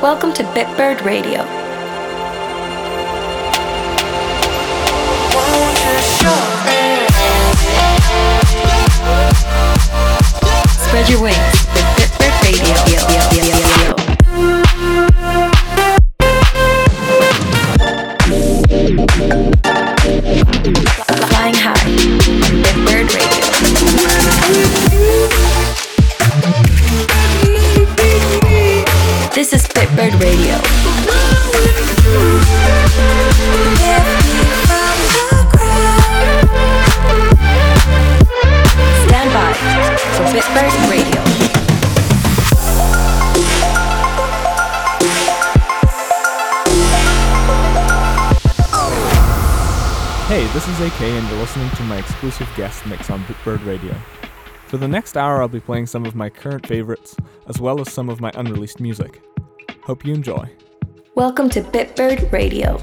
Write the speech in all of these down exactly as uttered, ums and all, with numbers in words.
Welcome to Bitbird Radio. Spread your wings with Bitbird Radio. Flying high on Bitbird Radio. This is Bitbird Radio. Bitbird Radio. Hey, this is A K and you're listening to my exclusive guest mix on Bitbird Radio. For the next hour I'll be playing some of my current favorites, as well as some of my unreleased music. Hope you enjoy. Welcome to Bitbird Radio.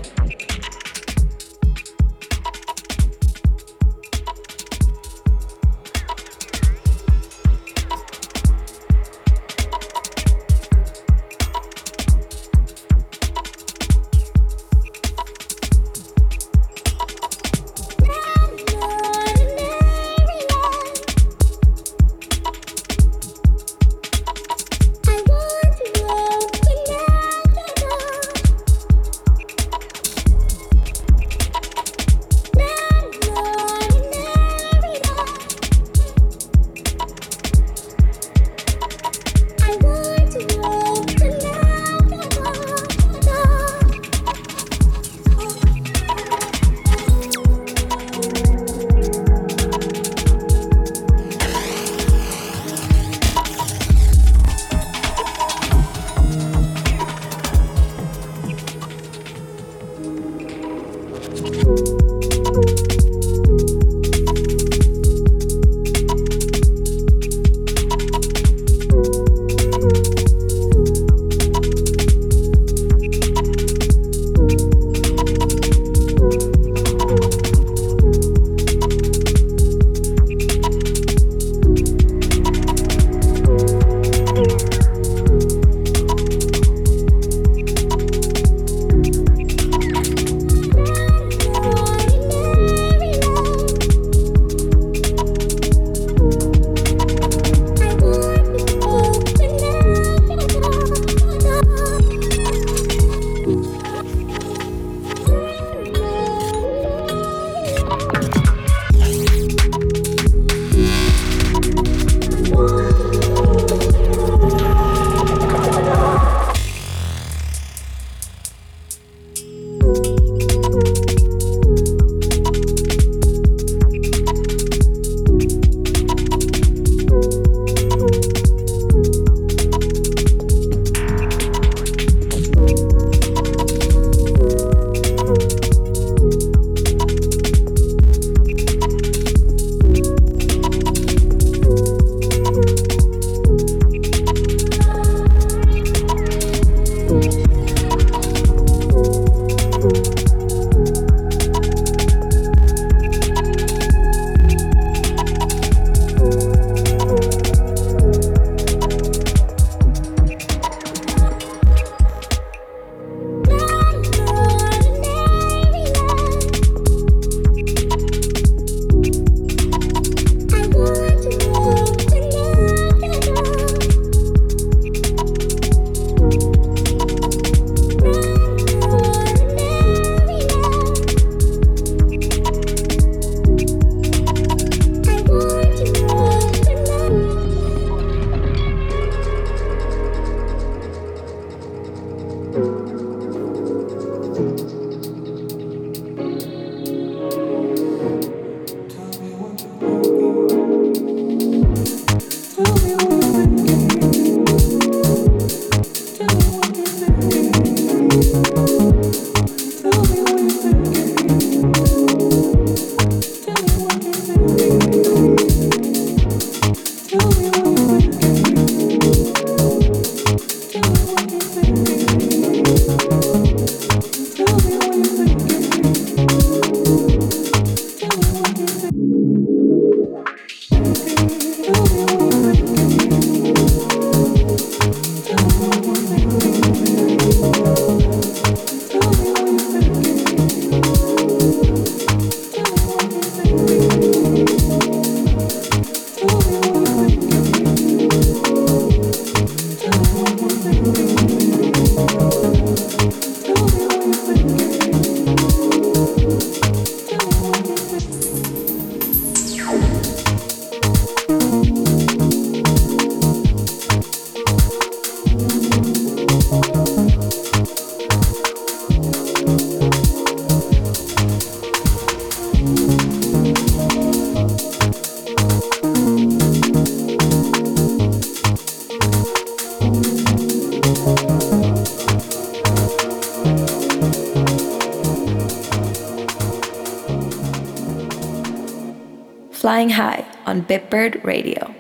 Flying High on Bitbird Radio.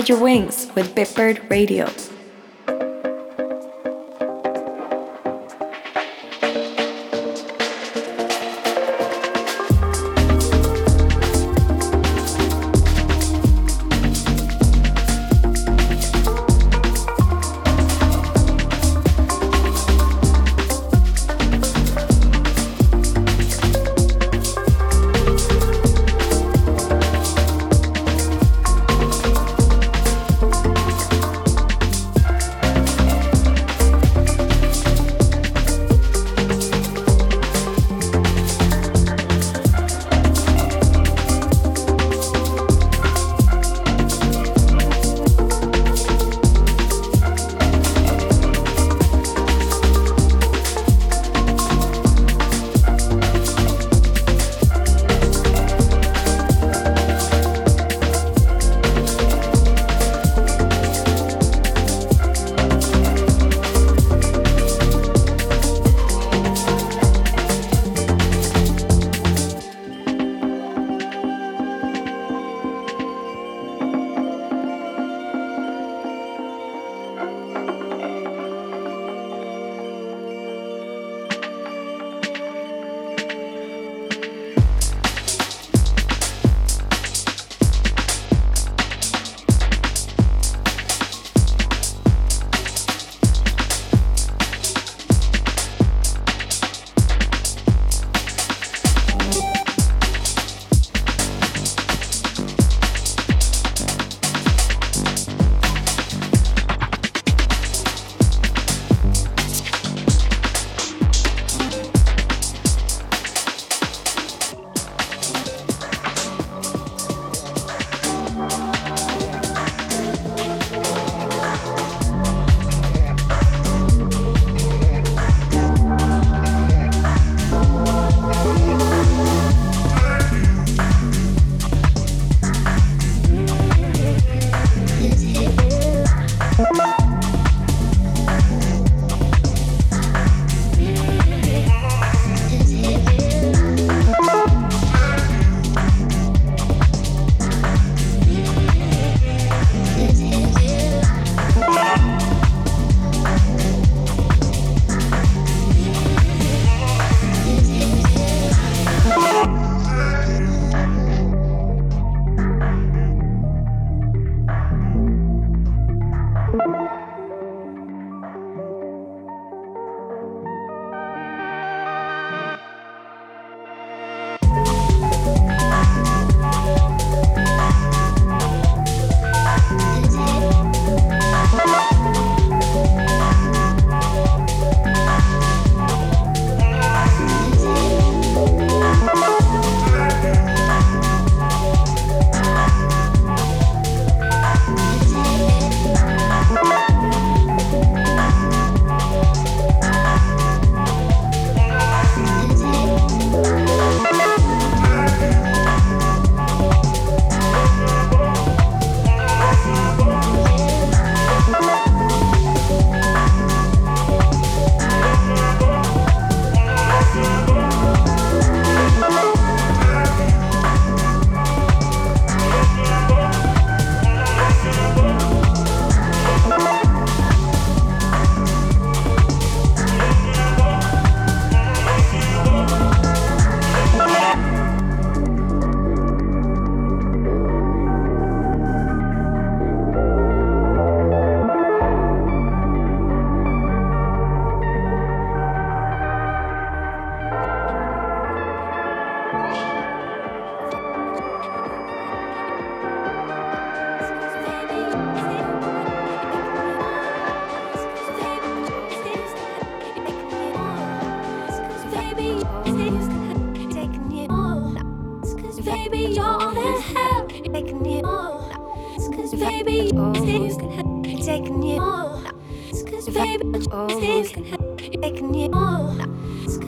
Spread your wings with Bitbird Radio.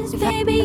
Baby,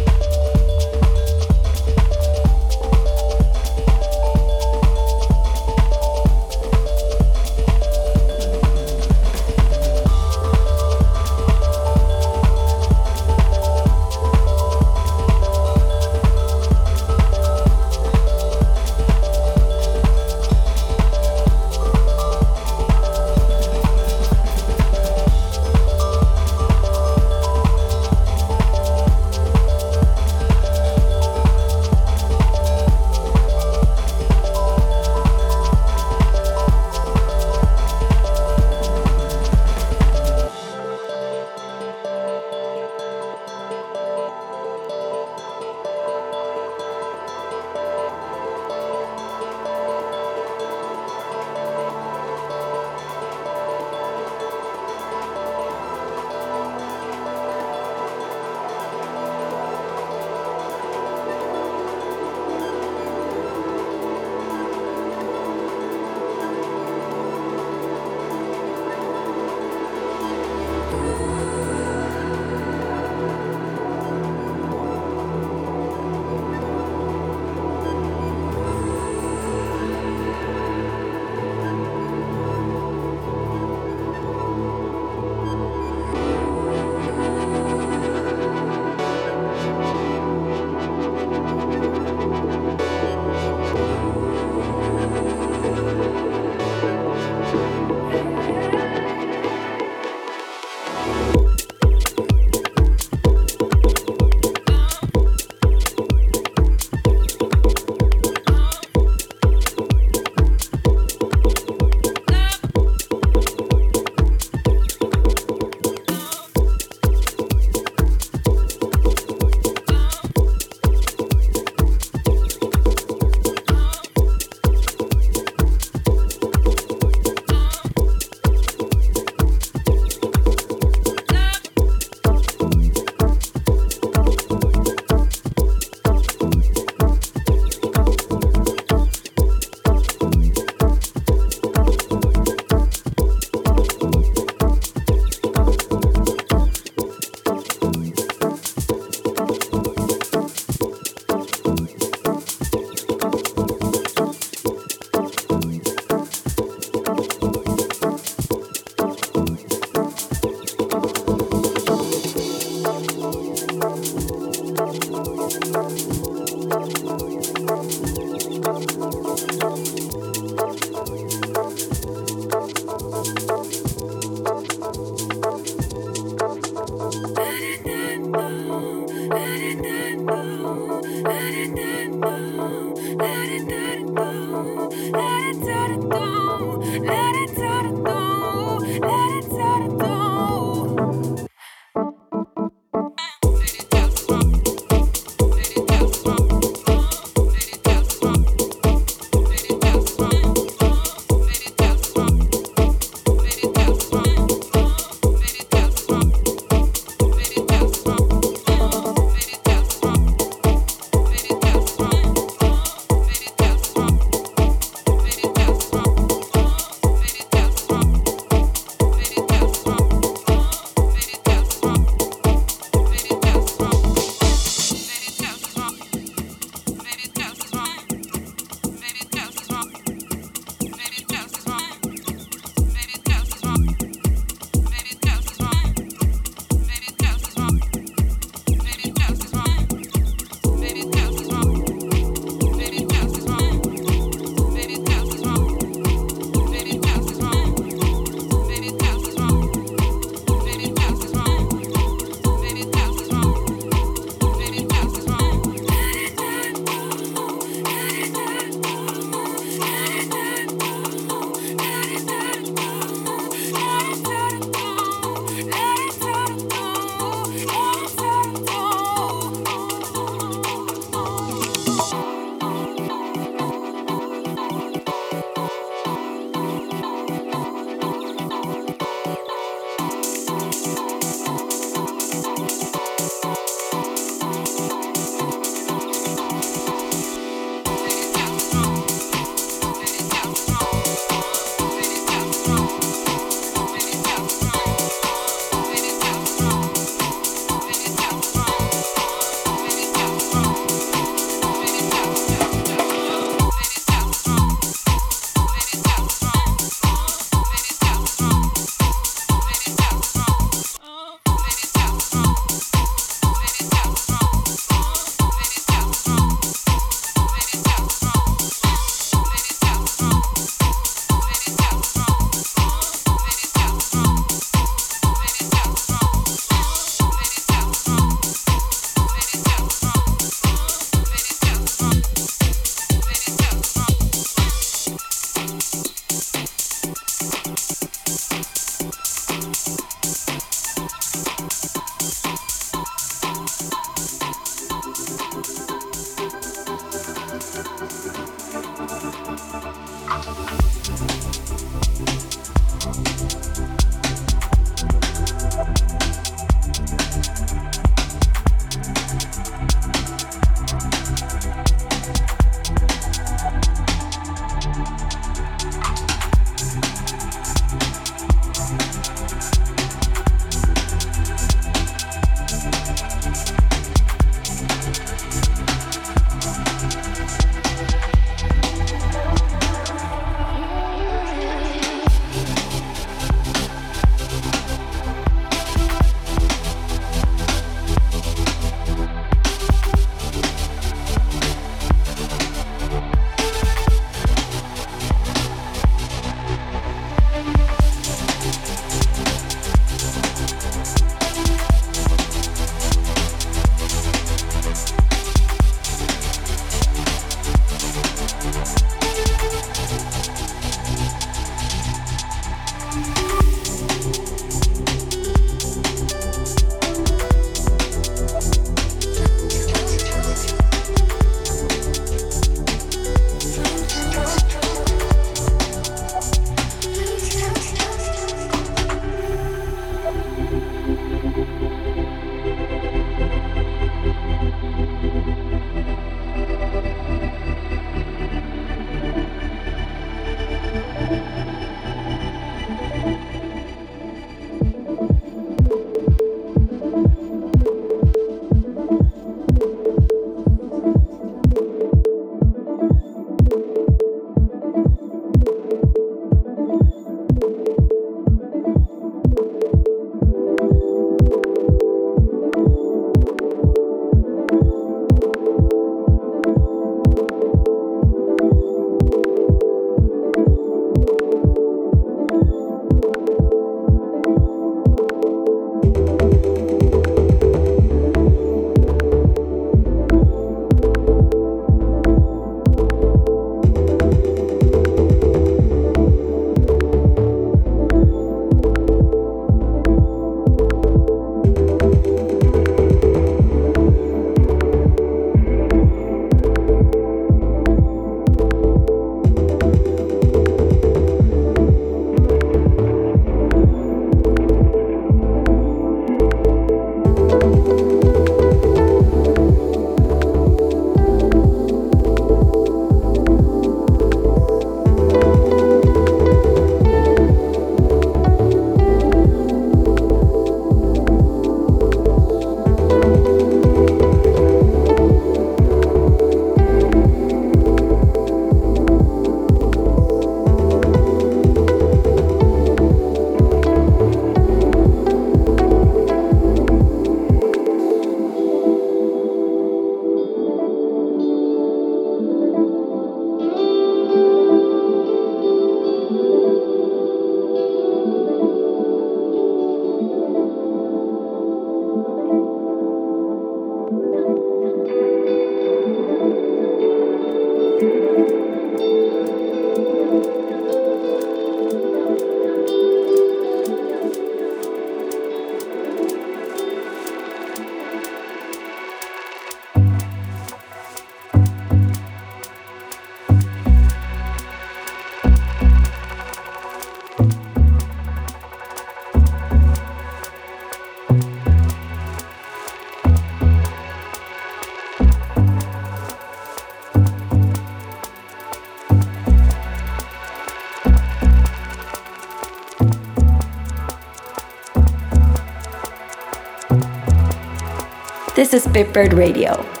This is Bitbird Radio.